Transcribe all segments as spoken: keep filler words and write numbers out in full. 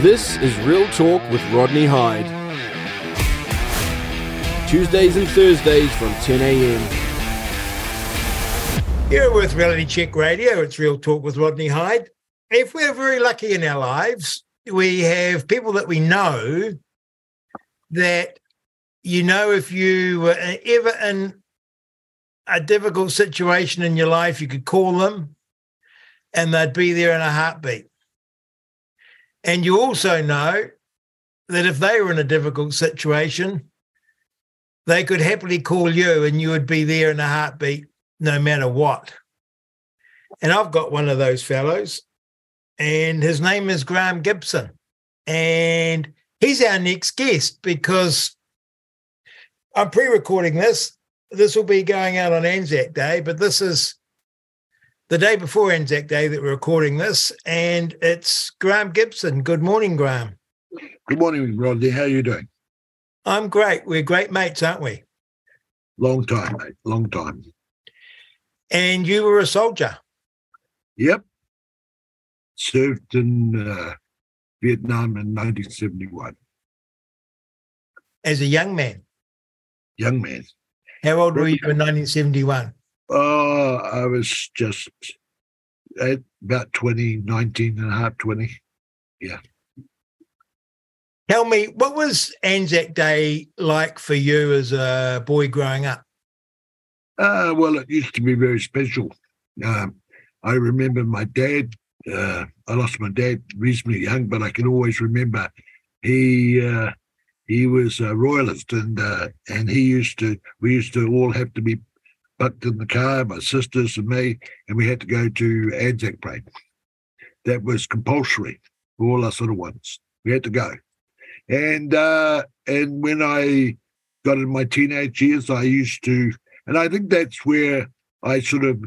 This is Real Talk with Rodney Hyde. Tuesdays and Thursdays from ten a.m. Here at Worth Reality Check Radio, it's Real Talk with Rodney Hyde. If we're very lucky in our lives, we have people that we know that, you know, if you were ever in a difficult situation in your life, you could call them and they'd be there in a heartbeat. And you also know that if they were in a difficult situation, they could happily call you and you would be there in a heartbeat no matter what. And I've got one of those fellows, and his name is Graham Gibson. And he's our next guest because I'm pre-recording this. This will be going out on Anzac Day, but this is the day before Anzac Day that we're recording this, and it's Graham Gibson. Good morning, Graham. Good morning, Rodney. How are you doing? I'm great. We're great mates, aren't we? Long time, mate. Long time. And you were a soldier? Yep. Served in uh, Vietnam in nineteen seventy-one. As a young man? Young man. How old were you in nineteen seventy-one? Oh, I was just at about twenty, nineteen and a half, twenty. Yeah. Tell me, what was Anzac Day like for you as a boy growing up? Uh, well, it used to be very special. Um, I remember my dad, uh, I lost my dad reasonably young, but I can always remember he uh, he was a royalist, and uh, and he used to, we used to all have to be bucked in the car, my sisters and me, and we had to go to Anzac Parade. That was compulsory for all us little ones. We had to go. And uh, and when I got in my teenage years, I used to, and I think that's where I sort of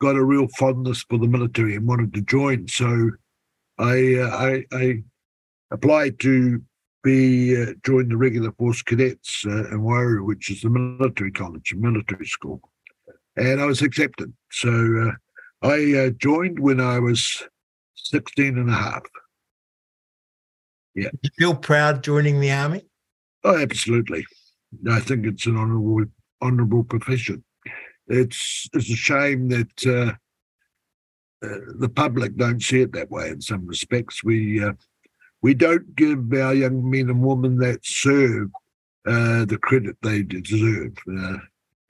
got a real fondness for the military and wanted to join. So I uh, I, I applied to be uh, join the regular force cadets uh, in Wairau, which is the military college, military school. And I was accepted. So uh, I uh, joined when I was sixteen and a half. Yeah. You feel proud joining the Army? Oh, absolutely. I think it's an honourable honourable profession. It's, it's a shame that uh, uh, the public don't see it that way in some respects. We uh, we don't give our young men and women that serve uh, the credit they deserve. Uh,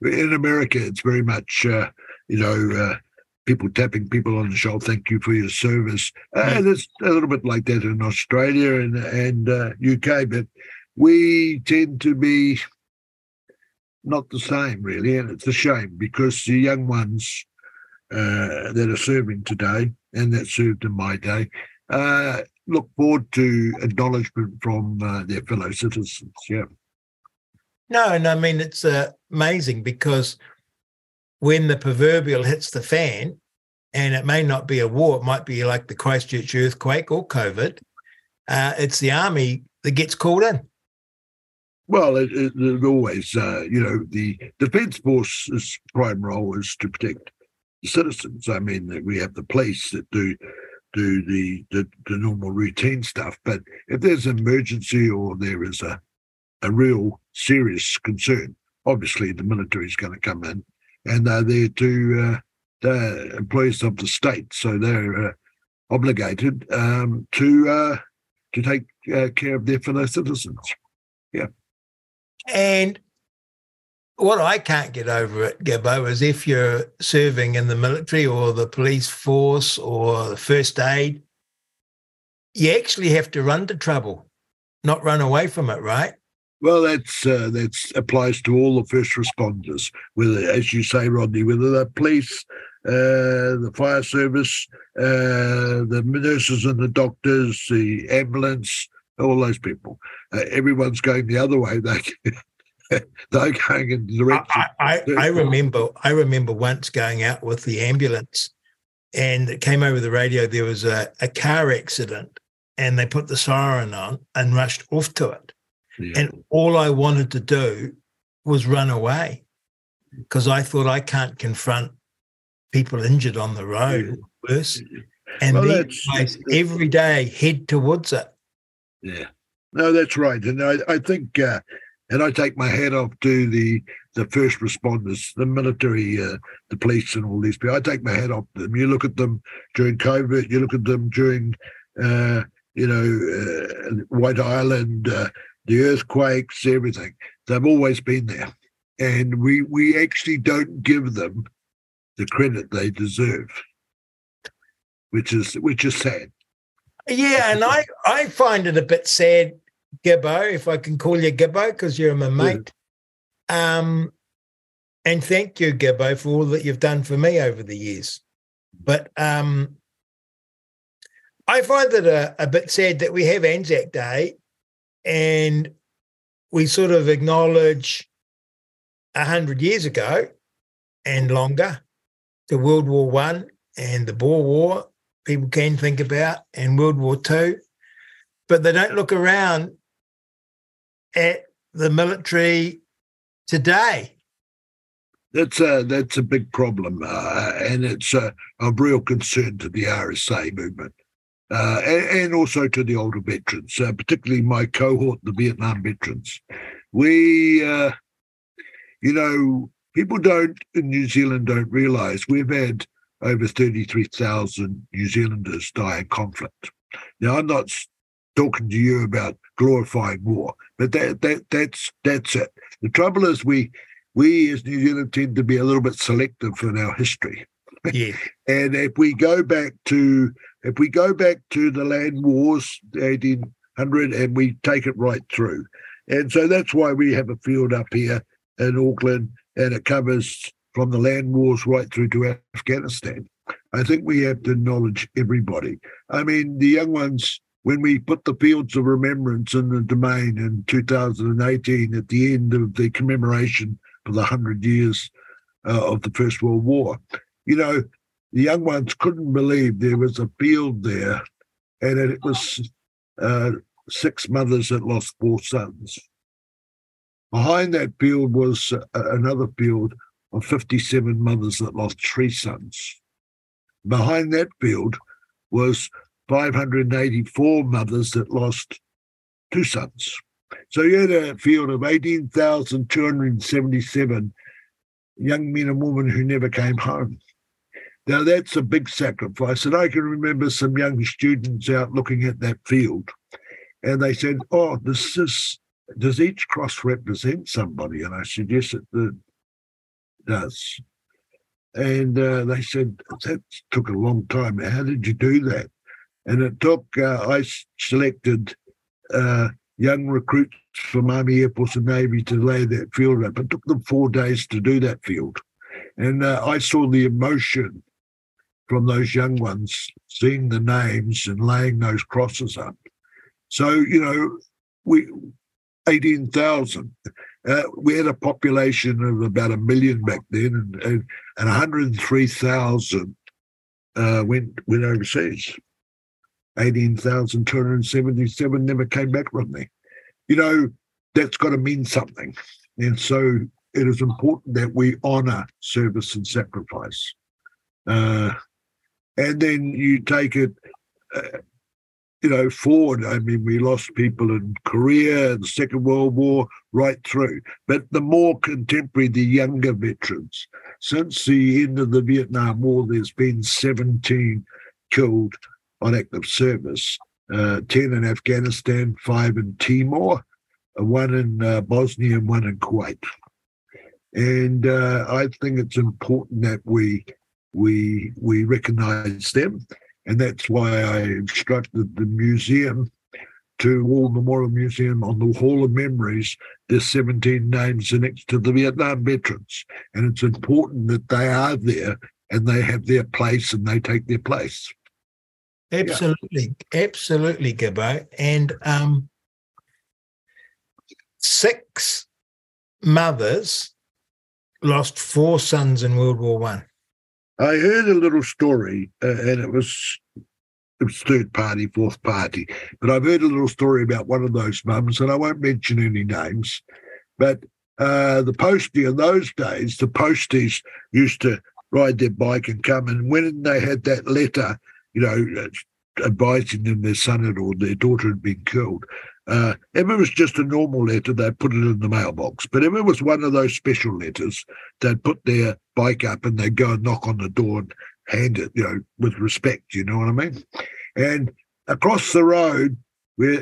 In America, it's very much, uh, you know, uh, people tapping people on the shoulder, thank you for your service. Uh, and it's a little bit like that in Australia and, and uh, U K, but we tend to be not the same, really. And it's a shame because the young ones uh, that are serving today and that served in my day uh, look forward to acknowledgement from uh, their fellow citizens, yeah. No, and I mean, it's uh, amazing because when the proverbial hits the fan, and it may not be a war, it might be like the Christchurch earthquake or COVID, uh, it's the Army that gets called in. Well, it, it, it always, uh, you know, the Defence Force's prime role is to protect the citizens. I mean, we have the police that do do the, the, the normal routine stuff, but if there's an emergency or there is a a real serious concern, obviously the military is going to come in, and they're there to uh, they're employees of the state, so they're uh, obligated um, to uh, to take uh, care of their fellow citizens. Yeah. And what I can't get over it, Gibbo, is if you're serving in the military or the police force or the first aid, you actually have to run to trouble, not run away from it, right? Well, that's uh, that's applies to all the first responders, whether, as you say, Rodney, whether the police, uh, the fire service, uh, the nurses and the doctors, the ambulance, all those people. Uh, everyone's going the other way. They they're going in the direction. I, I, I remember I remember once going out with the ambulance, and it came over the radio. There was a, a car accident, and they put the siren on and rushed off to it. Yeah. And all I wanted to do was run away because I thought I can't confront people injured on the road. Yeah. Worse. And well, they're every day head towards it. Yeah. No, that's right. And I, I think, uh, and I take my hat off to the the first responders, the military, uh, the police and all these people. I take my hat off to them. You look at them during COVID, you look at them during, uh, you know, uh, White Island, uh, the earthquakes, everything. They've always been there. And we, we actually don't give them the credit they deserve, which is which is sad. Yeah, and I, I find it a bit sad, Gibbo, if I can call you Gibbo, because you're my mate. Yeah. Um, and thank you, Gibbo, for all that you've done for me over the years. But um, I find it a, a bit sad that we have Anzac Day and we sort of acknowledge one hundred years ago and longer, the World War One and the Boer War, people can think about, and World War Two, but they don't look around at the military today. That's a, that's a big problem, uh, and it's a, a real concern to the R S A movement, uh, and, and also to the older veterans, uh, particularly my cohort, the Vietnam veterans. We, uh, you know, people don't, in New Zealand, don't realise we've had over thirty-three thousand New Zealanders die in conflict. Now, I'm not talking to you about glorifying war, but that that that's that's it. The trouble is we we as New Zealand tend to be a little bit selective in our history. Yeah. And if we go back to if we go back to the land wars, eighteen hundred, and we take it right through. And so that's why we have a field up here in Auckland, and it covers from the land wars right through to Afghanistan. I think we have to acknowledge everybody. I mean, the young ones, when we put the Fields of Remembrance in the domain in two thousand eighteen at the end of the commemoration for the one hundred years uh, of the First World War, you know, the young ones couldn't believe there was a field there, and it was uh, six mothers that lost four sons. Behind that field was uh, another field of fifty-seven mothers that lost three sons. Behind that field was five hundred eighty-four mothers that lost two sons. So you had a field of eighteen thousand two hundred seventy-seven young men and women who never came home. Now that's a big sacrifice. And I can remember some young students out looking at that field, and they said, oh, this is, does each cross represent somebody? And I said, yes, it did. Does. And uh, they said, that took a long time. How did you do that? And it took, uh, I selected uh, young recruits from Army, Air Force and Navy to lay that field up. It took them four days to do that field. And uh, I saw the emotion from those young ones, seeing the names and laying those crosses up. So, you know, we eighteen thousand. Uh, we had a population of about a million back then, and, and, and one hundred three thousand uh, went went overseas. eighteen thousand two hundred seventy-seven never came back from there. You know, that's got to mean something. And so it is important that we honour service and sacrifice. Uh, and then you take it, uh, you know, forward. I mean, we lost people in Korea, the Second World War, right through. But the more contemporary, the younger veterans. Since the end of the Vietnam War, there's been seventeen killed on active service, uh, ten in Afghanistan, five in Timor, one in uh, Bosnia and one in Kuwait. And uh, I think it's important that we we we recognise them. And that's why I instructed the museum, to War Memorial Museum, on the Hall of Memories, there's seventeen names next to the Vietnam veterans. And it's important that they are there and they have their place and they take their place. Absolutely. Yeah. Absolutely, Gibbo. And um, six mothers lost four sons in World War One. I heard a little story, uh, and it was, it was third party, fourth party, but I've heard a little story about one of those mums, and I won't mention any names, but uh, the postie in those days, the posties used to ride their bike and come, and when they had that letter, you know, advising them their son had or their daughter had been killed. Uh, if it was just a normal letter, they'd put it in the mailbox. But if it was one of those special letters, they'd put their bike up and they'd go and knock on the door and hand it, you know, with respect, you know what I mean? And across the road where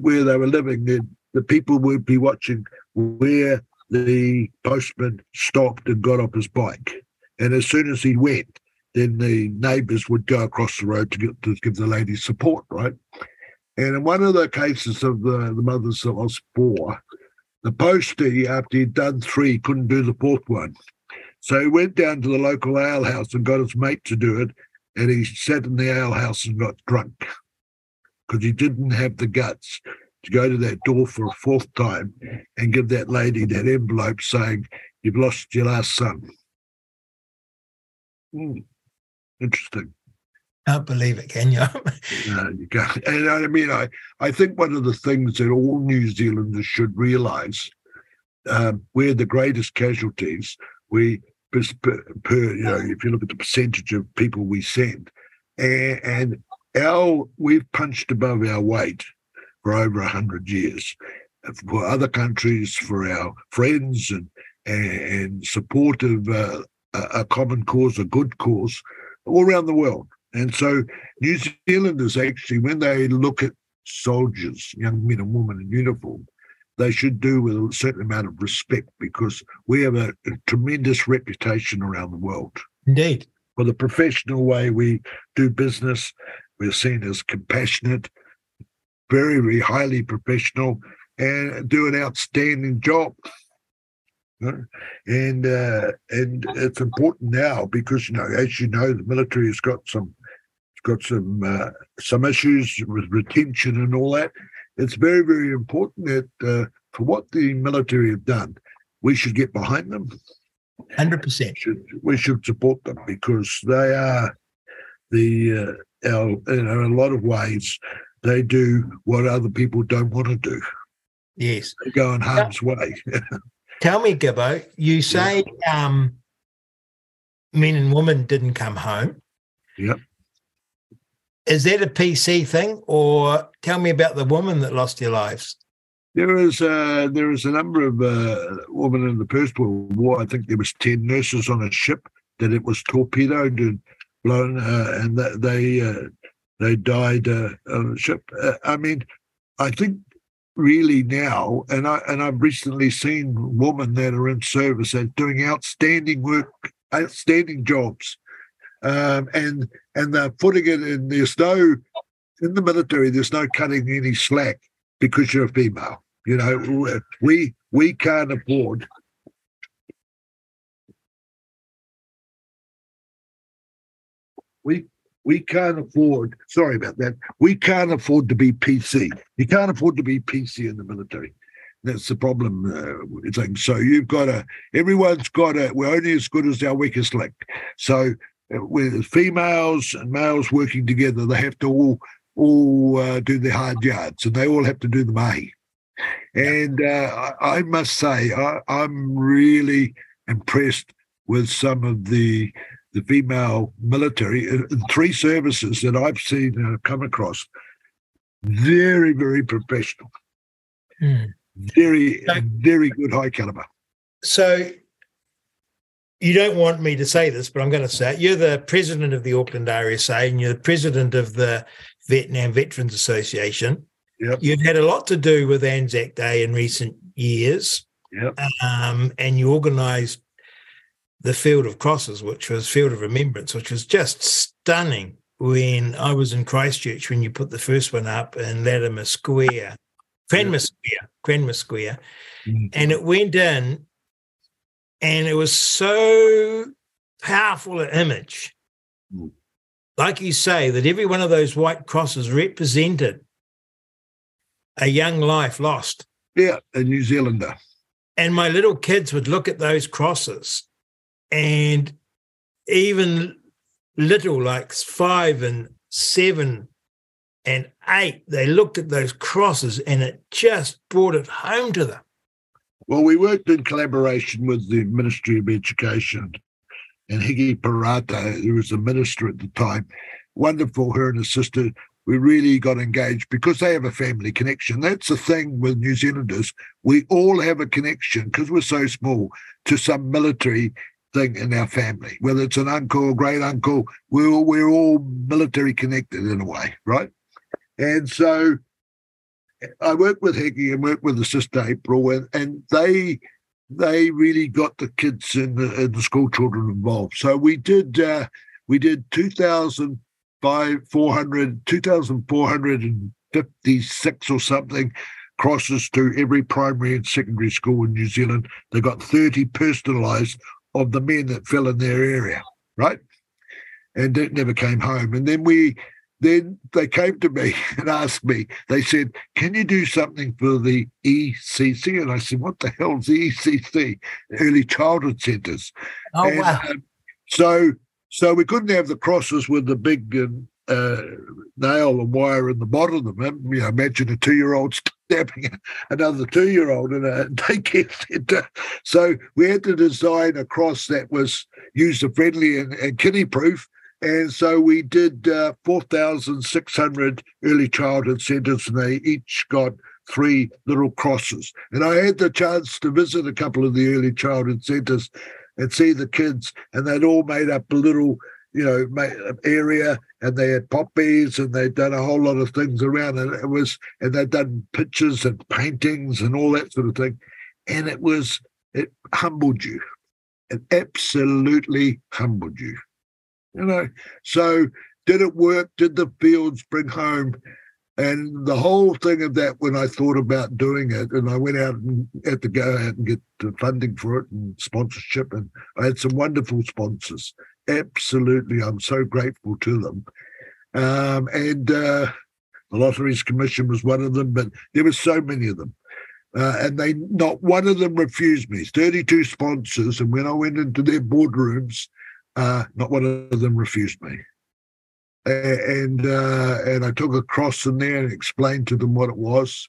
where they were living, the, the people would be watching where the postman stopped and got off his bike. And as soon as he went, then the neighbours would go across the road to, get, to give the lady support, right? And in one of the cases of the, the mothers that was four, the postie, after he'd done three, couldn't do the fourth one. So he went down to the local ale house and got his mate to do it, and he sat in the ale house and got drunk because he didn't have the guts to go to that door for a fourth time and give that lady that envelope saying, "You've lost your last son." Mm. Interesting. Can't believe it, can you? No, you can't. And I mean, I, I think one of the things that all New Zealanders should realise, um, we're the greatest casualties. We, per, per, you know, if you look at the percentage of people we send, and, and our we've punched above our weight for over a hundred years. For other countries, for our friends, and and support of uh, a common cause, a good cause, all around the world. And so New Zealanders actually, when they look at soldiers, young men and women in uniform, they should do with a certain amount of respect, because we have a, a tremendous reputation around the world. Indeed. For the professional way we do business, we're seen as compassionate, very, very highly professional, and do an outstanding job. And uh, and it's important now because, you know, as you know, the military has got some it's got some uh, some issues with retention and all that. It's very, very important that uh, for what the military have done, we should get behind them. one hundred percent. We should support them because they are the uh, our, you know, in a lot of ways they do what other people don't want to do. Yes, they go in harm's yeah. way. Tell me, Gibbo, you say yeah. um, men and women didn't come home. Yep. Is that a P C thing, or tell me about the women that lost their lives? There is uh, there is a number of uh, women in the First World War. I think there was ten nurses on a ship that it was torpedoed and blown, uh, and that they uh, they died uh, on the ship. Uh, I mean, I think. Really now, and I and I've recently seen women that are in service and doing outstanding work, outstanding jobs, um, and and they're putting it in. There's no in the military. There's no cutting any slack because you're a female. You know, we we can't afford. We. We can't afford, sorry about that, we can't afford to be P C. You can't afford to be P C in the military. That's the problem. Uh, thing. So you've got to, everyone's got to, we're only as good as our weakest link. So uh, with females and males working together, they have to all all uh, do the hard yards, and they all have to do the mahi. And uh, I, I must say, I, I'm really impressed with some of the the female military, three services that I've seen and uh, come across, very, very professional, mm. very, so, very good, high caliber. So you don't want me to say this, but I'm going to say it. You're the president of the Auckland R S A and you're the president of the Vietnam Veterans Association. Yep. You've had a lot to do with Anzac Day in recent years, yep. um, and you organised the Field of Crosses, which was Field of Remembrance, which was just stunning when I was in Christchurch when you put the first one up in Latimer Square, Cranmer yeah. Square, Cranmer Square, mm-hmm. and it went in, and it was so powerful an image, mm-hmm. like you say, that every one of those white crosses represented a young life lost. Yeah, a New Zealander. And my little kids would look at those crosses. And even little, like five and seven and eight, they looked at those crosses and it just brought it home to them. Well, we worked in collaboration with the Ministry of Education and Higgy Parata, who was the minister at the time. wonderful, her and her sister. We really got engaged because they have a family connection. That's the thing with New Zealanders. We all have a connection, because we're so small, to some military thing in our family, whether it's an uncle, great uncle, we're, we're all military connected in a way, right? And so I worked with Higgy and worked with the sister April, and, and they they really got the kids and the, and the school children involved. So we did uh, we did two thousand four hundred, two thousand four hundred fifty-six or something crosses to every primary and secondary school in New Zealand. They got thirty personalised of the men that fell in their area, right? And it never came home. And then we, then they came to me and asked me, they said, can you do something for the E C C? And I said, what the hell's the E C C? Early Childhood Centres. Oh, and, wow. Um, so, so we couldn't have the crosses with the big uh, nail and wire in the bottom of them. You know, imagine a two-year-old stabbing another two-year-old in a daycare centre. So we had to design a cross that was user-friendly and, and kiddie-proof. And so we did uh, four thousand six hundred early childhood centres, and they each got three little crosses. And I had the chance to visit a couple of the early childhood centres and see the kids, and they'd all made up a little, you know, area, and they had poppies, and they'd done a whole lot of things around, and it was, and they'd done pictures and paintings and all that sort of thing, and it was, it humbled you, it absolutely humbled you, you know. So did it work? Did the fields bring home? And the whole thing of that, when I thought about doing it, and I went out and had to go out and get the funding for it and sponsorship, and I had some wonderful sponsors. Absolutely, I'm so grateful to them. Um, and uh, the Lotteries Commission was one of them, but there were so many of them. Uh, and they, not one of them refused me. thirty-two sponsors, and when I went into their boardrooms, uh, not one of them refused me. And uh, and I took a cross in there and explained to them what it was.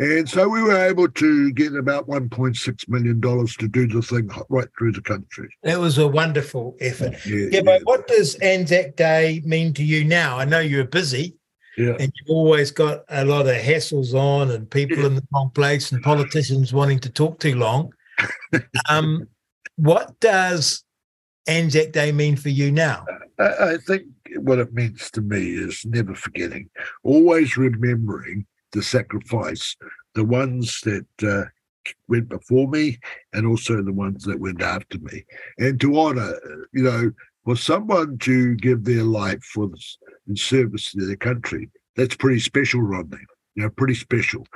And so we were able to get about one point six million dollars to do the thing right through the country. That was a wonderful effort. Yeah, yeah, but yeah. What does Anzac Day mean to you now? I know you're busy, yeah, and you've always got a lot of hassles on and people yeah. in the wrong place and politicians wanting to talk too long. um, what does Anzac Day mean for you now? I think what it means to me is never forgetting, always remembering the sacrifice, the ones that uh, went before me and also the ones that went after me. And to honour, you know, for someone to give their life for this in service to their country, that's pretty special, Rodney, you know, pretty special.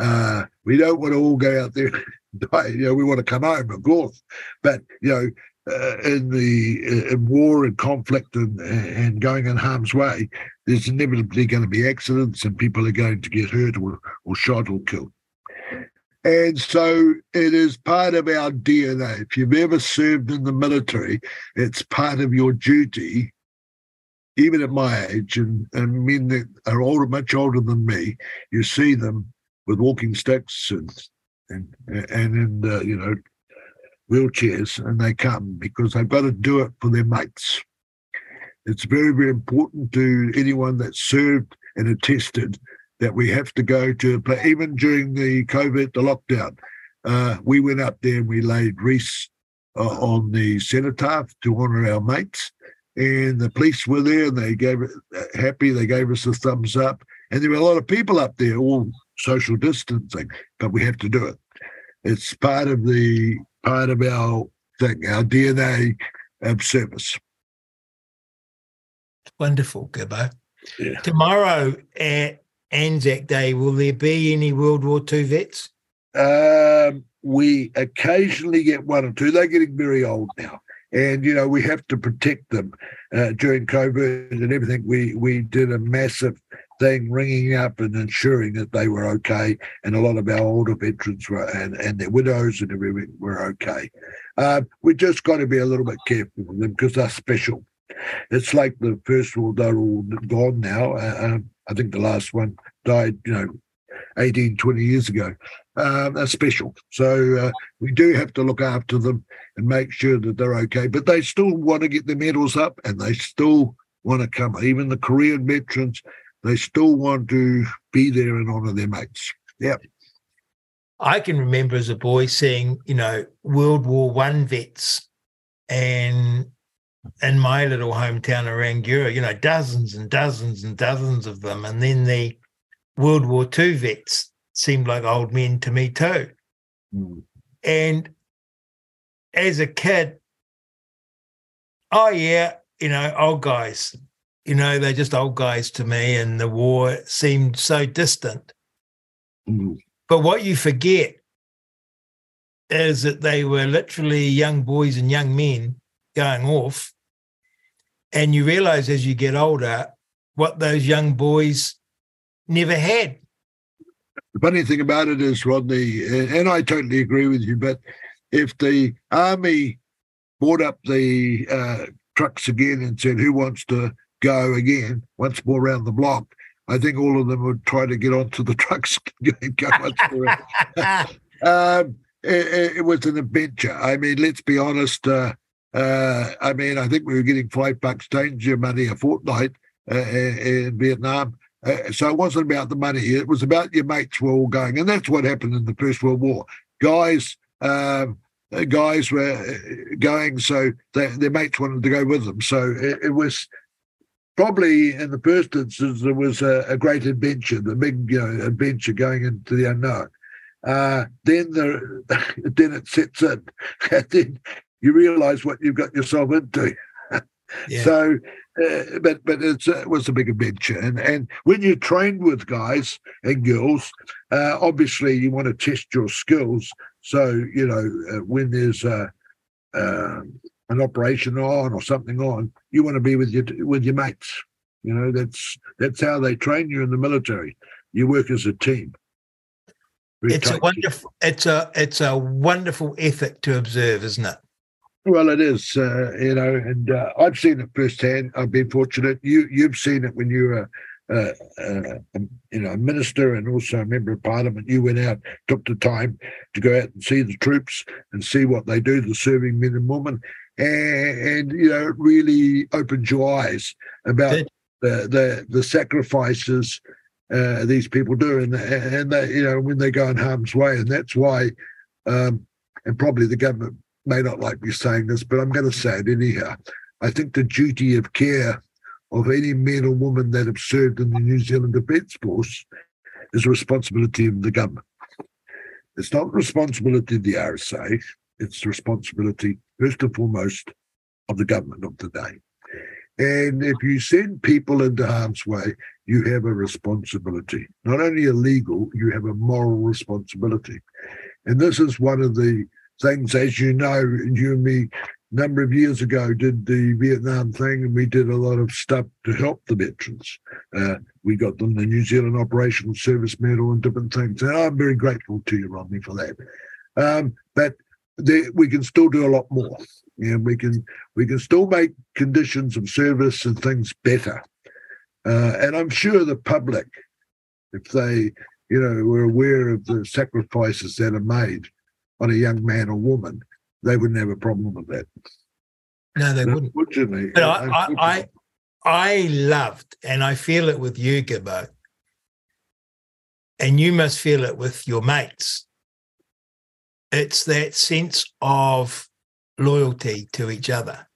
Uh, we don't want to all go out there and die, you know, we want to come home, of course, but, you know, Uh, in the uh, in war and conflict and, and going in harm's way, there's inevitably going to be accidents and people are going to get hurt or, or shot or killed. And so it is part of our D N A. If you've ever served in the military, it's part of your duty, even at my age, and, and men that are older, much older than me, you see them with walking sticks and, and, and in, uh, you know, wheelchairs, and they come because they've got to do it for their mates. It's very, very important to anyone that served and attested that we have to go to, even during the COVID, the lockdown, uh, we went up there and we laid wreaths uh, on the cenotaph to honour our mates, and the police were there and they gave it uh, happy, they gave us a thumbs up, and there were a lot of people up there, all social distancing, but we have to do it. It's part of the part of our thing, our D N A of service. Wonderful, Gibbo. Yeah. Tomorrow at Anzac Day, will there be any World War Two vets? Um, we occasionally get one or two. They're getting very old now. And, you know, we have to protect them. Uh, during COVID and everything, we, we did a massive thing, ringing up and ensuring that they were okay, and a lot of our older veterans were, and, and their widows and everything were okay. Uh, we just got to be a little bit careful with them because they're special. It's like the first world, they're all gone now. Uh, um, I think the last one died, you know, eighteen, twenty years ago. Um, they're special. So uh, we do have to look after them and make sure that they're okay. But they still want to get their medals up, and they still want to come. Even the Korean veterans, they still want to be there and honour their mates. Yeah. I can remember as a boy seeing, you know, World War One vets, and in my little hometown of Rangiora, you know, dozens and dozens and dozens of them. And then the World War Two vets seemed like old men to me too. Mm. And as a kid, oh, yeah, you know, old guys, you know, they're just old guys to me, and the war seemed so distant. Mm. But what you forget is that they were literally young boys and young men going off, and you realise as you get older what those young boys never had. The funny thing about it is, Rodney, and I totally agree with you, but if the army brought up the uh, trucks again and said, who wants to go again, once more round the block, I think all of them would try to get onto the trucks and go once more. um, it, it was an adventure. I mean, let's be honest. Uh, uh, I mean, I think we were getting five bucks danger money a fortnight uh, in Vietnam. Uh, so it wasn't about the money. It was about your mates were all going. And that's what happened in the First World War. Guys um, guys were going, so they, their mates wanted to go with them. So it, it was probably, in the first instance, there was a, a great adventure, the big you know, adventure going into the unknown. Uh, then, the, then it sets in. And then you realise what you've got yourself into. Yeah. So, uh, but but it's, it was a big adventure, and and when you trained with guys and girls, uh, obviously you want to test your skills. So you know uh, when there's uh, uh, an operation on or something on, you want to be with your with your mates. You know that's that's how they train you in the military. You work as a team. Very it's tight. a wonderful. It's a it's a wonderful ethic to observe, isn't it? Well, it is, uh, you know, and uh, I've seen it firsthand. I've been fortunate. You, you've seen it when you were, uh, uh, a, you know, a minister and also a member of parliament. You went out, took the time to go out and see the troops and see what they do, the serving men and women, and, and you know, it really opened your eyes about the the, the sacrifices uh, these people do, and and they, you know, when they go in harm's way, and that's why, um, and probably the government may not like me saying this, but I'm going to say it anyhow. I think the duty of care of any man or woman that have served in the New Zealand Defence Force is a responsibility of the government. It's not the responsibility of the R S A. It's the responsibility, first and foremost, of the government of the day. And if you send people into harm's way, you have a responsibility. Not only a legal, you have a moral responsibility. And this is one of the things, as you know, you and me, a number of years ago, did the Vietnam thing, and we did a lot of stuff to help the veterans. Uh, we got them the New Zealand Operational Service Medal and different things. And I'm very grateful to you, Rodney, for that. Um, but there, we can still do a lot more, and we can we can still make conditions of service and things better. Uh, and I'm sure the public, if they, you know, were aware of the sacrifices that are made on a young man or woman, they wouldn't have a problem with that. No, they wouldn't. Unfortunately, but I, I, I, I loved, and I feel it with you, Gibbo, and you must feel it with your mates. It's that sense of loyalty to each other.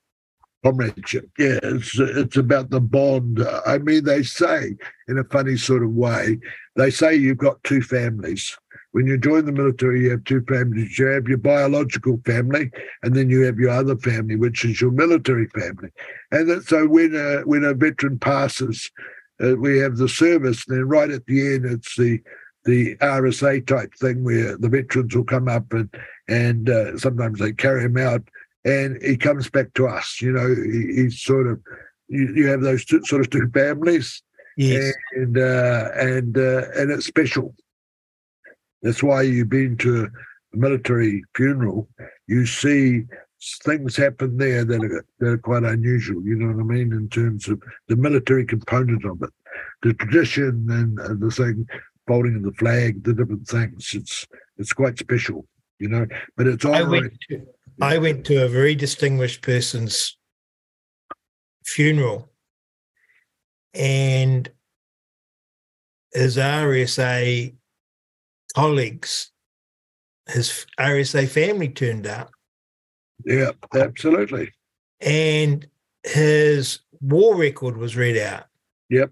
Comradeship, yeah, it's, it's about the bond. I mean, they say, in a funny sort of way, they say you've got two families. When you join the military, you have two families. You have your biological family, and then you have your other family, which is your military family. And that, so when a, when a veteran passes, uh, we have the service. And then right at the end, it's the the R S A type thing where the veterans will come up and, and uh, sometimes they carry him out, and he comes back to us. You know, he, he's sort of, you, you have those two, sort of two families. Yes. And, uh, and, uh, and it's special. That's why you've been to a military funeral. You see things happen there that are, that are quite unusual, you know what I mean, in terms of the military component of it, the tradition and, and the thing, folding of the flag, the different things. It's it's quite special, you know, but it's all I went to, yeah. I went to a very distinguished person's funeral and his R S A colleagues, his R S A family turned up. Yeah, absolutely. And his war record was read out. Yep.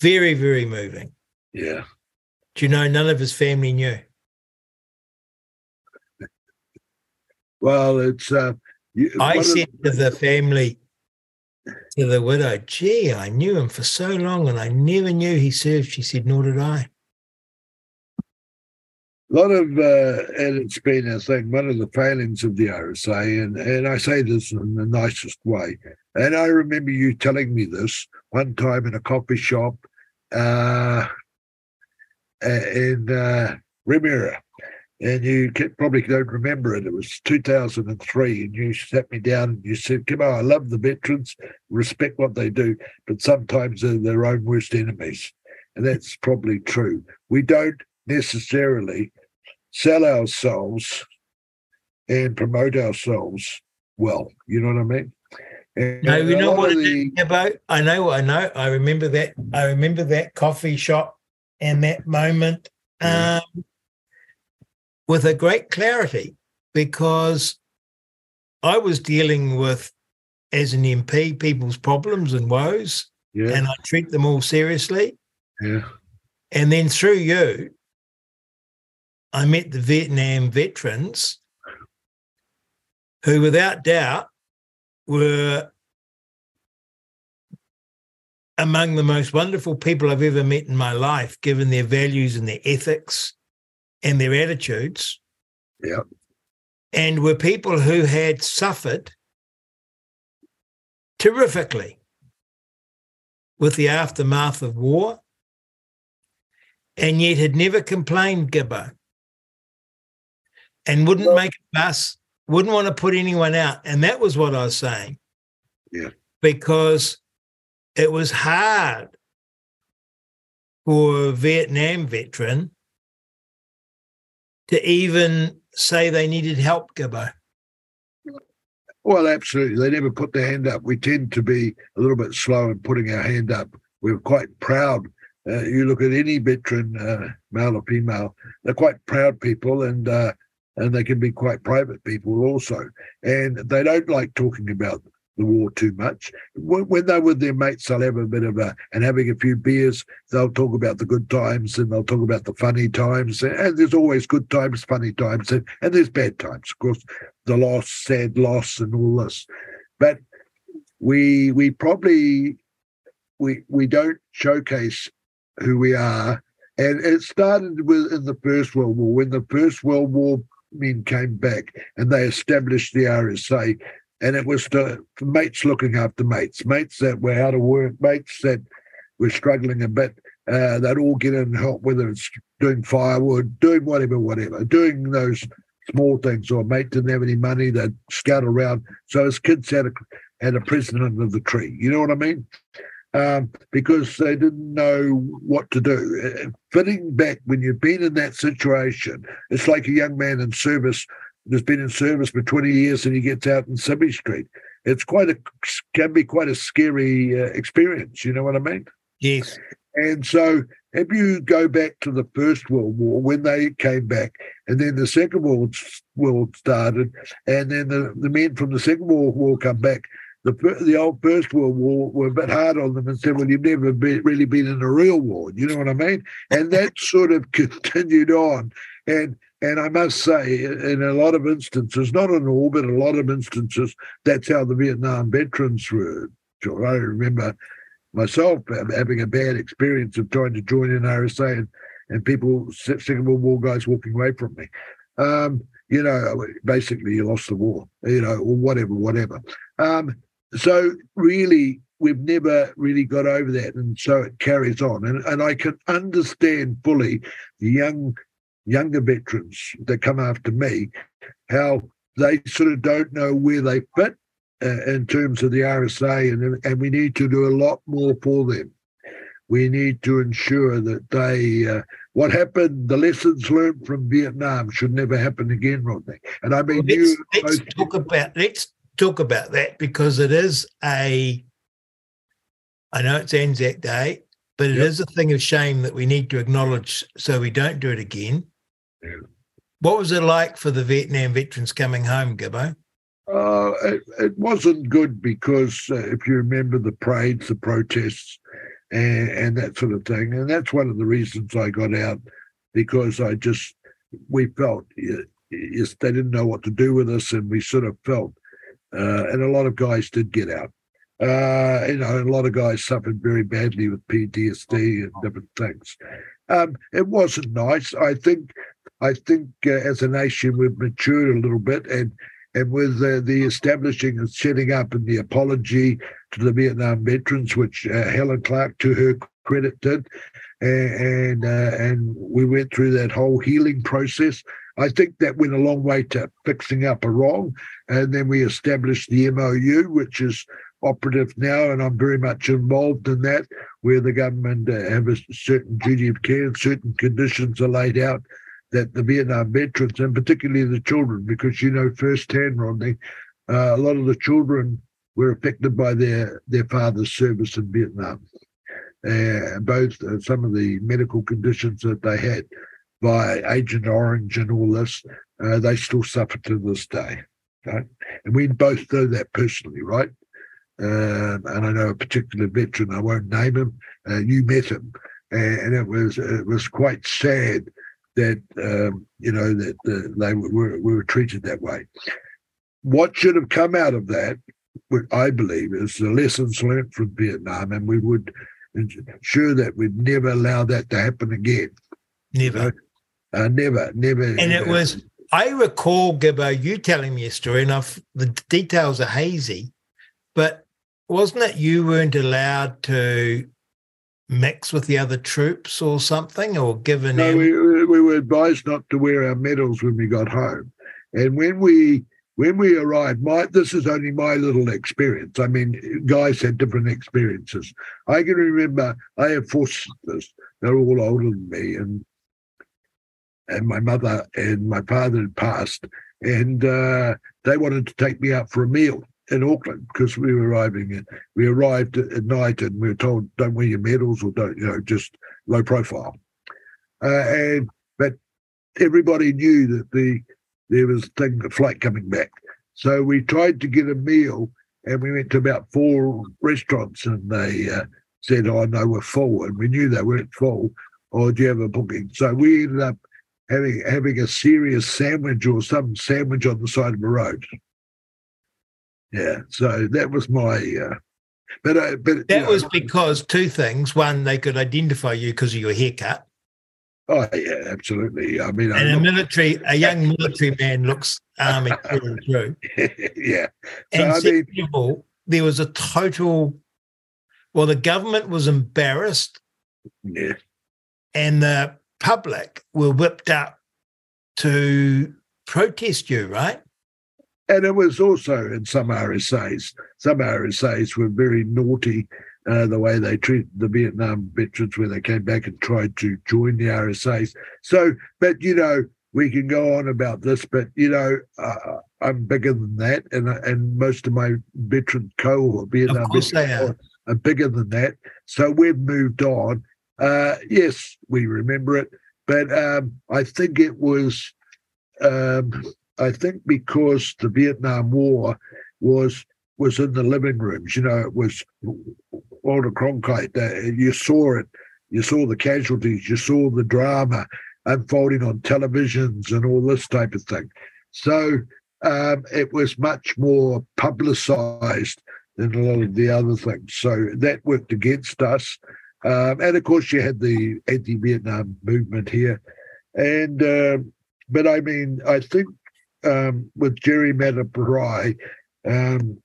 Very, very moving. Yeah. Do you know none of his family knew? Well, it's... Uh, you, I said of, to the family, to the widow, gee, I knew him for so long and I never knew he served. She said, nor did I. A lot of, uh, and it's been, I think, one of the failings of the R S A, and, and I say this in the nicest way, and I remember you telling me this one time in a coffee shop uh, in uh, Remuera, and you probably don't remember it. It was two thousand three, and you sat me down and you said, come on, I love the veterans, respect what they do, but sometimes they're their own worst enemies, and that's probably true. We don't necessarily sell ourselves and promote ourselves well. You know what I mean? And no, you know what the... it's about. I know, I know. I remember that. I remember that coffee shop and that moment um, yeah. with a great clarity, because I was dealing with, as an M P, people's problems and woes, yeah. and I treat them all seriously. Yeah. And then through you, I met the Vietnam veterans who, without doubt, were among the most wonderful people I've ever met in my life, given their values and their ethics and their attitudes. Yeah. And were people who had suffered terrifically with the aftermath of war, and yet had never complained, Gibbo, and wouldn't well, make a fuss, wouldn't want to put anyone out. And that was what I was saying. Yeah. Because it was hard for a Vietnam veteran to even say they needed help, Gibbo. Well, absolutely. They never put their hand up. We tend to be a little bit slow in putting our hand up. We're quite proud. Uh, you look at any veteran, uh, male or female, they're quite proud people, and uh, and they can be quite private people also. And they don't like talking about the war too much. When, when they're with their mates, they'll have a bit of a, and having a few beers, they'll talk about the good times and they'll talk about the funny times. And, and there's always good times, funny times, and, and there's bad times, of course, the loss, sad loss and all this. But we we probably, we we don't showcase who we are, and it started with in the First World War, when the First World War men came back and they established the R S A, and it was to, for mates looking after mates, mates that were out of work, mates that were struggling a bit, uh, they'd all get in and help, whether it's doing firewood, doing whatever, whatever, doing those small things, or a mate didn't have any money, they'd scout around, so his kids had a, had a present under the tree, you know what I mean? Um, because they didn't know what to do. Fitting back, when you've been in that situation, it's like a young man in service who's been in service for twenty years and he gets out in Sibby Street. It's quite a, can be quite a scary uh, experience, you know what I mean? Yes. And so if you go back to the First World War, when they came back, and then the Second World War started, and then the, the men from the Second World War come back, The, the old First World War were a bit hard on them and said, well, you've never be, really been in a real war, you know what I mean? And that sort of continued on. And and I must say, in a lot of instances, not in all, but a lot of instances, that's how the Vietnam veterans were. I remember myself having a bad experience of trying to join an R S A and, and people, Second World War guys walking away from me. Um, you know, basically you lost the war, you know, or whatever, whatever. Um, So really, we've never really got over that, and so it carries on. And, and I can understand fully the young, younger veterans that come after me, how they sort of don't know where they fit uh, in terms of the R S A, and, and we need to do a lot more for them. We need to ensure that they, uh, what happened, the lessons learned from Vietnam should never happen again, Rodney. And I mean, well, let's, you, let's most, talk about let's. talk about that, because it is a I know it's Anzac Day, but it yep. is a thing of shame that we need to acknowledge so we don't do it again. Yeah. What was it like for the Vietnam veterans coming home, Gibbo? Uh, it, it wasn't good because uh, if you remember the parades, the protests and, and that sort of thing, and that's one of the reasons I got out, because I just, we felt, yes, they didn't know what to do with us, and we sort of felt, uh, and a lot of guys did get out. Uh, you know, a lot of guys suffered very badly with P T S D and different things. Um, it wasn't nice. I think, I think uh, as a nation we've matured a little bit, and and with uh, the establishing and setting up and the apology to the Vietnam veterans, which uh, Helen Clark, to her credit, did, and and, uh, and we went through that whole healing process. I think that went a long way to fixing up a wrong, and then we established the M O U, which is operative now, and I'm very much involved in that, where the government uh, have a certain duty of care and certain conditions are laid out that the Vietnam veterans, and particularly the children, because you know firsthand, Rodney, uh, a lot of the children were affected by their, their father's service in Vietnam, uh, both uh, some of the medical conditions that they had by Agent Orange and all this, uh, they still suffer to this day, right? And we both know that personally, right? Um, and I know a particular veteran, I won't name him, uh, you met him, and, and it was it was quite sad that, um, you know, that uh, they were, we were treated that way. What should have come out of that, what I believe, is the lessons learned from Vietnam, and we would ensure that we'd never allow that to happen again. Never. You know? uh, never, never. And it uh, was, I recall, Gibbo, you telling me a story, and I've, the details are hazy, but wasn't it you weren't allowed to mix with the other troops or something, or given? No, we, we were advised not to wear our medals when we got home. And when we when we arrived, my, this is only my little experience. I mean, guys had different experiences. I can remember I have four sisters. They're all older than me, and and my mother and my father had passed, and uh, they wanted to take me out for a meal in Auckland, because we were arriving in, we arrived at night, and we were told, don't wear your medals, or don't, you know, just low profile. Uh, and but everybody knew that the there was a thing, the flight coming back. So we tried to get a meal, and we went to about four restaurants, and they uh, said, oh no, we're full, and we knew they weren't full. Or oh, do you have a booking? So we ended up having having a serious sandwich or some sandwich on the side of the road. Yeah, so that was my, uh, but I, but that you know, was because two things. One, they could identify you because of your haircut. Oh yeah, absolutely. I mean, and I a look, military, a young military man looks army through and through. Yeah, so, and I second mean, of all, there was a total. Well, the government was embarrassed. Yeah, and the public were whipped up to protest you, right? And it was also in some R S As. Some R S As were very naughty, uh, the way they treated the Vietnam veterans when they came back and tried to join the R S As. So, but, you know, we can go on about this, but, you know, uh, I'm bigger than that, and and most of my veteran cohort, Vietnam veterans, are. are bigger than that. So we've moved on. Uh, yes, we remember it, but um, I think it was... Um, I think because the Vietnam War was was in the living rooms, you know, it was Walter Cronkite. Uh, you saw it, you saw the casualties, you saw the drama unfolding on televisions and all this type of thing. So um, it was much more publicised than a lot of the other things. So that worked against us, um, and of course you had the anti-Vietnam movement here, and uh, but I mean, I think. Um, with Jerry Mateparae um,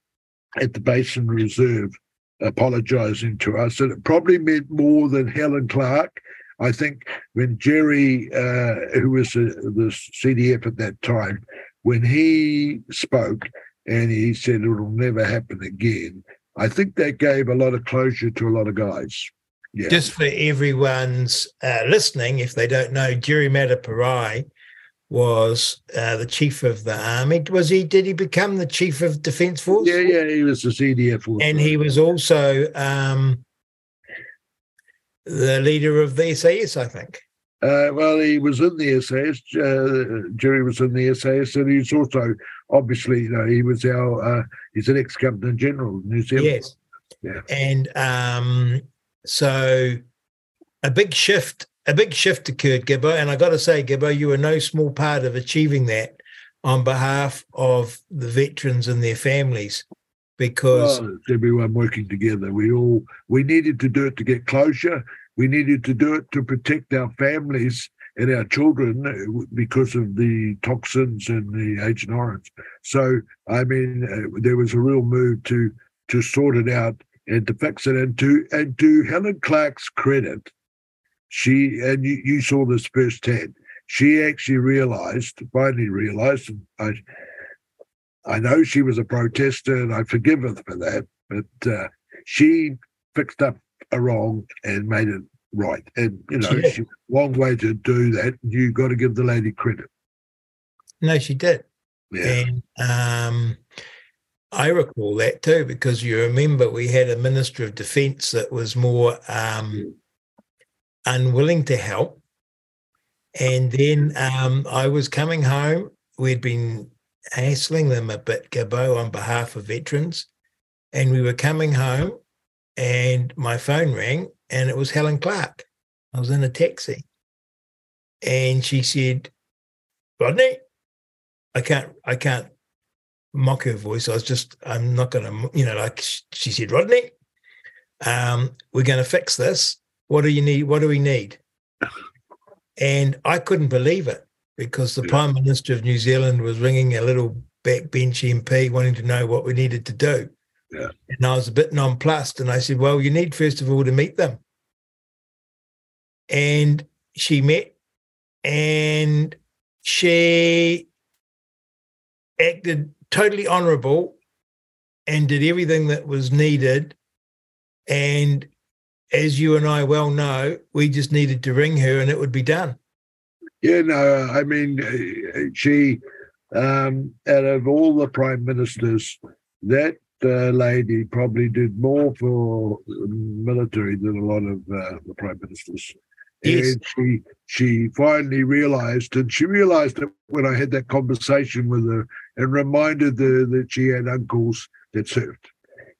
at the Basin Reserve apologising to us. And it probably meant more than Helen Clark. I think when Jerry, uh, who was uh, the C D F at that time, when he spoke and he said it'll never happen again, I think that gave a lot of closure to a lot of guys. Yeah. Just for everyone's uh, listening, if they don't know, Jerry Mateparae was uh, the chief of the army. Was he? Did he become the chief of defence force? Yeah, yeah, he was the C D F. And he was also um, the leader of the S A S, I think. Uh, well, he was in the S A S. Uh, Jerry was in the S A S, and he's also obviously, you know, he was our uh, he's an ex-Governor General of New Zealand. Yes, yeah. And um, so a big shift, a big shift occurred, Gibbo. And I got to say, Gibbo, you were no small part of achieving that on behalf of the veterans and their families, because well, everyone working together, we all we needed to do it to get closure. We needed to do it to protect our families and our children because of the toxins and the Agent Orange. So, I mean, uh, there was a real move to to sort it out and to fix it. And to and to Helen Clark's credit, she, and you, you saw this firsthand, she actually realised, finally realised, I, I know she was a protester and I forgive her for that, but uh, she fixed up a wrong and made it right, and you know, she, long way to do that. You got to give the lady credit. No, she did. Yeah, and, um, I recall that too, because you remember we had a Minister of Defence that was more um, unwilling to help, and then um, I was coming home. We'd been hassling them a bit, Gabbo, on behalf of veterans, and we were coming home. And my phone rang, and it was Helen Clark. I was in a taxi. And she said, Rodney, I can't, I can't mock her voice. I was just, I'm not going to, you know, like she said, Rodney, um, we're going to fix this. What do you need? What do we need? And I couldn't believe it, because the yeah. Prime Minister of New Zealand was ringing a little backbench M P wanting to know what we needed to do. Yeah. And I was a bit nonplussed, and I said, well, you need first of all to meet them. And she met, and she acted totally honourable and did everything that was needed. And as you and I well know, we just needed to ring her and it would be done. Yeah, no, I mean, she, um, out of all the prime ministers, that Uh, lady probably did more for the military than a lot of uh, the prime ministers. Yes. And she she finally realised, and she realised that when I had that conversation with her and reminded her that she had uncles that served,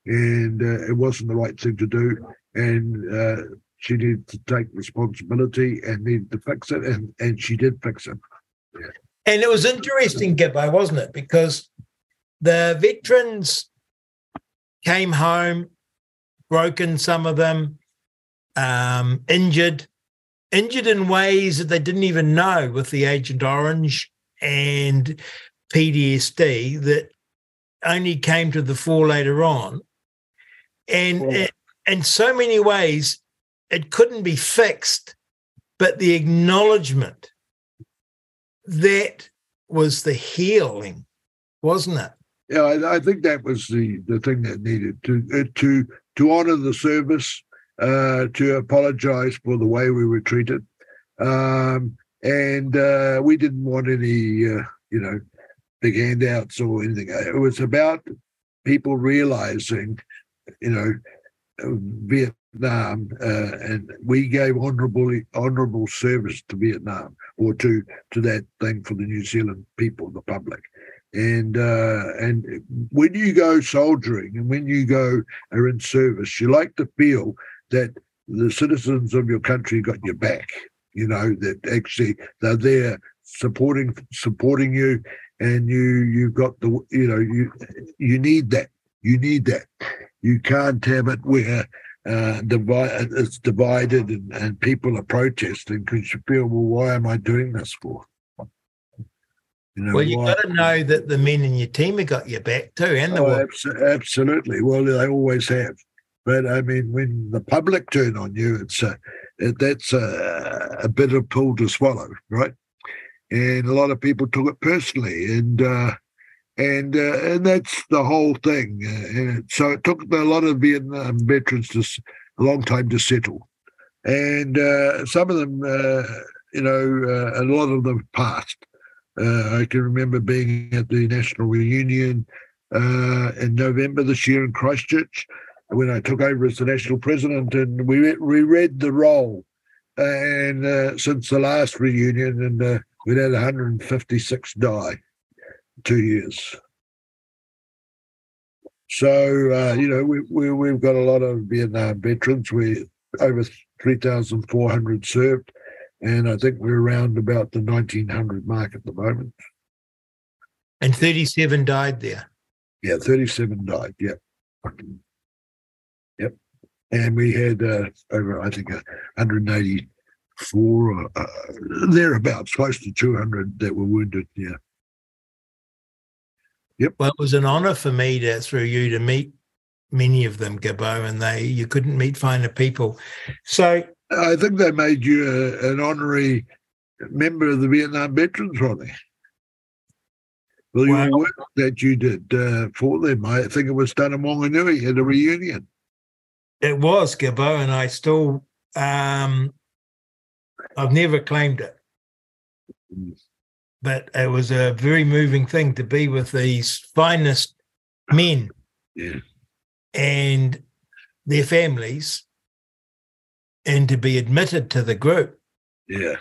and uh, it wasn't the right thing to do, and uh, she needed to take responsibility and needed to fix it, and, and she did fix it. Yeah. And it was interesting, Gibbo, wasn't it? Because the veterans came home, broken, some of them, um, injured, injured in ways that they didn't even know, with the Agent Orange and P T S D that only came to the fore later on. And yeah. it, in so many ways, it couldn't be fixed, but the acknowledgement, that was the healing, wasn't it? Yeah, I, I think that was the, the thing that needed to uh, to to honour the service, uh, to apologise for the way we were treated, um, and uh, we didn't want any uh, you know big handouts or anything. It was about people realising, you know, Vietnam, uh, and we gave honourable honourable service to Vietnam, or to to that thing for the New Zealand people, the public. And uh, and when you go soldiering and when you go are in service, you like to feel that the citizens of your country got your back. You know, that actually they're there supporting supporting you, and you you've got the you know you you need that you need that. You can't have it where uh, divide, it's divided and, and people are protesting because you feel, well, why am I doing this for? You know, well, you've got to know that the men in your team have got your back too, and the oh, abs- absolutely. Well, they always have. But I mean, when the public turn on you, it's a, it, that's a, a bitter pill to swallow, right? And a lot of people took it personally, and uh, and uh, and that's the whole thing. And so it took a lot of Vietnam veterans to, a long time to settle, and uh, some of them, uh, you know, uh, a lot of them passed. Uh, I can remember being at the National Reunion uh, in November this year in Christchurch, when I took over as the national president, and we reread the role. Uh, and uh, since the last reunion, and uh, we'd had one hundred fifty-six die in two years. So, uh, you know, we, we, we've got a lot of Vietnam veterans. We're over three thousand four hundred served, and I think we're around about the nineteen hundred mark at the moment. And thirty-seven died there? Yeah, thirty-seven died, yeah. Yep. And we had uh, over, I think, one hundred eighty-four, uh, thereabouts, close to two hundred that were wounded, yeah. Yep. Well, it was an honour for me to, through you, to meet many of them, Gabo, and they you couldn't meet finer people. So I think they made you a, an honorary member of the Vietnam Veterans, Rodney. Well, well, your work that you did uh, for them, I think it was done in Wanganui at a reunion. It was, Gabo, and I still, um, I've never claimed it. Mm. But it was a very moving thing to be with these finest men, yeah, and their families, and to be admitted to the group, yeah,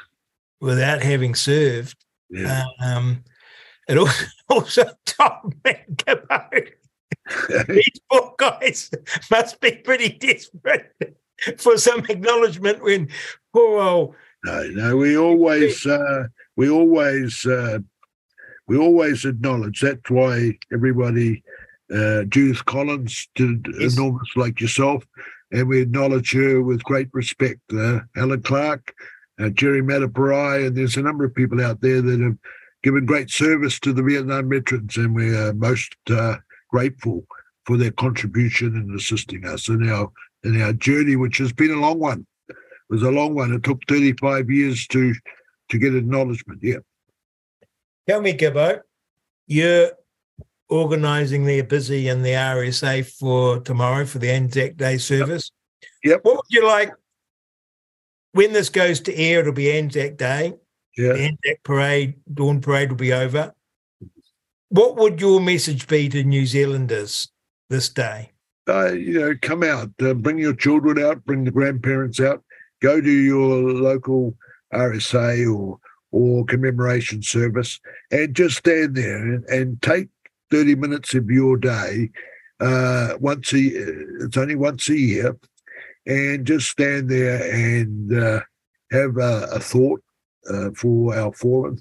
without having served. Yeah. Um, it also, also told me about these poor guys must be pretty desperate for some acknowledgement when poor old. No, no, we always. Uh, We always uh, we always acknowledge. That's why everybody, uh, Judith Collins did yes. enormous like yourself, and we acknowledge her with great respect. Uh, Helen Clark, uh, Jerry Mateparae, and there's a number of people out there that have given great service to the Vietnam veterans, and we are most uh, grateful for their contribution in assisting us in our in our journey, which has been a long one. It was a long one. It took thirty-five years to. to get acknowledgement, yeah. Tell me, Gibbo, you're organising their busy in the R S A for tomorrow for the Anzac Day service. Yep. Yep. What would you like, when this goes to air, it'll be Anzac Day. Yeah. The Anzac Parade, Dawn Parade will be over. What would your message be to New Zealanders this day? Uh, you know, come out, uh, bring your children out, bring the grandparents out, go to your local R S A or or commemoration service, and just stand there and, and take thirty minutes of your day. Uh, once a it's only once a year, and just stand there and uh, have a, a thought uh, for our fallen.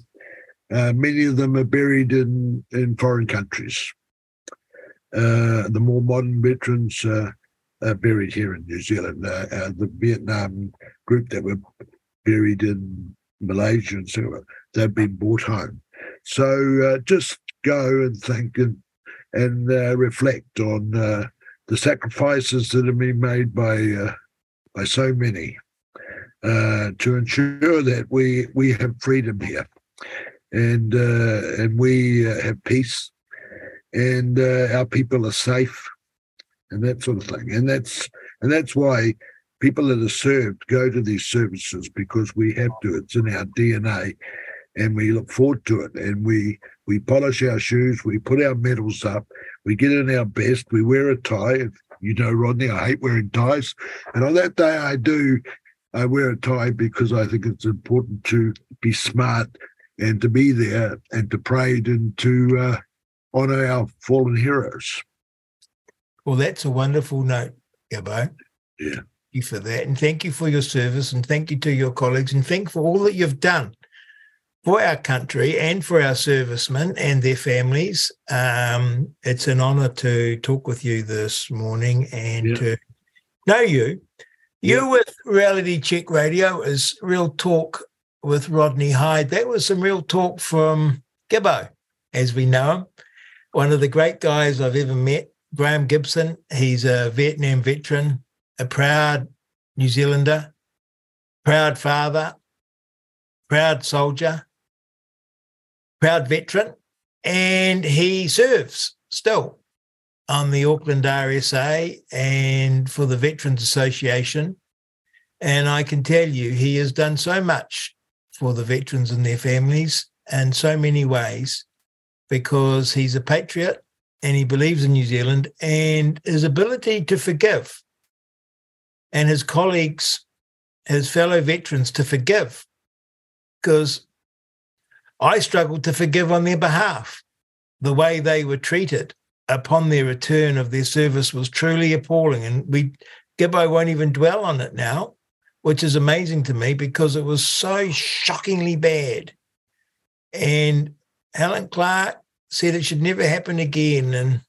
Uh, many of them are buried in in foreign countries. Uh, the more modern veterans uh, are buried here in New Zealand. Uh, uh, the Vietnam group that were buried in Malaysia and so on, they've been brought home. So uh, just go and think and, and uh, reflect on uh, the sacrifices that have been made by uh, by so many uh, to ensure that we, we have freedom here, and uh, and we uh, have peace, and uh, our people are safe, and that sort of thing. And that's and that's why people that are served go to these services, because we have to. It's in our D N A, and we look forward to it. And we we polish our shoes, we put our medals up, we get in our best, we wear a tie. You know, Rodney, I hate wearing ties. And on that day I do, I wear a tie because I think it's important to be smart and to be there and to parade and to uh, honour our fallen heroes. Well, that's a wonderful note, Gabo. Yeah. You for that, and thank you for your service, and thank you to your colleagues, and thank you for all that you've done for our country and for our servicemen and their families. Um, it's an honour to talk with you this morning and yeah. to know you. You yeah. with Reality Check Radio is Real Talk with Rodney Hyde. That was some real talk from Gibbo, as we know him, one of the great guys I've ever met, Graham Gibson. He's a Vietnam veteran, a proud New Zealander, proud father, proud soldier, proud veteran, and he serves still on the Auckland R S A and for the Veterans Association. And I can tell you he has done so much for the veterans and their families in so many ways, because he's a patriot and he believes in New Zealand, and his ability to forgive and his colleagues, his fellow veterans, to forgive, because I struggled to forgive on their behalf. The way they were treated upon their return of their service was truly appalling, and we Gibbo won't even dwell on it now, which is amazing to me because it was so shockingly bad. And Helen Clark said it should never happen again, and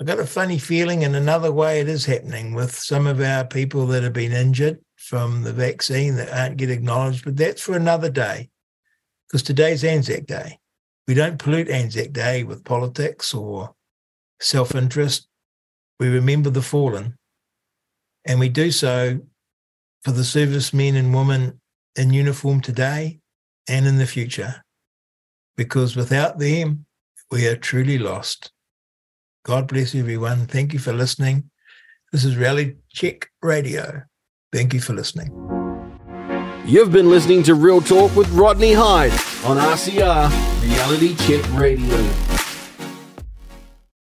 I got a funny feeling in another way it is happening with some of our people that have been injured from the vaccine that aren't getting acknowledged, but that's for another day, because today's Anzac Day. We don't pollute Anzac Day with politics or self-interest. We remember the fallen, and we do so for the servicemen and women in uniform today and in the future, because without them, we are truly lost. God bless everyone. Thank you for listening. This is Reality Check Radio. Thank you for listening. You've been listening to Real Talk with Rodney Hyde on R C R Reality Check Radio.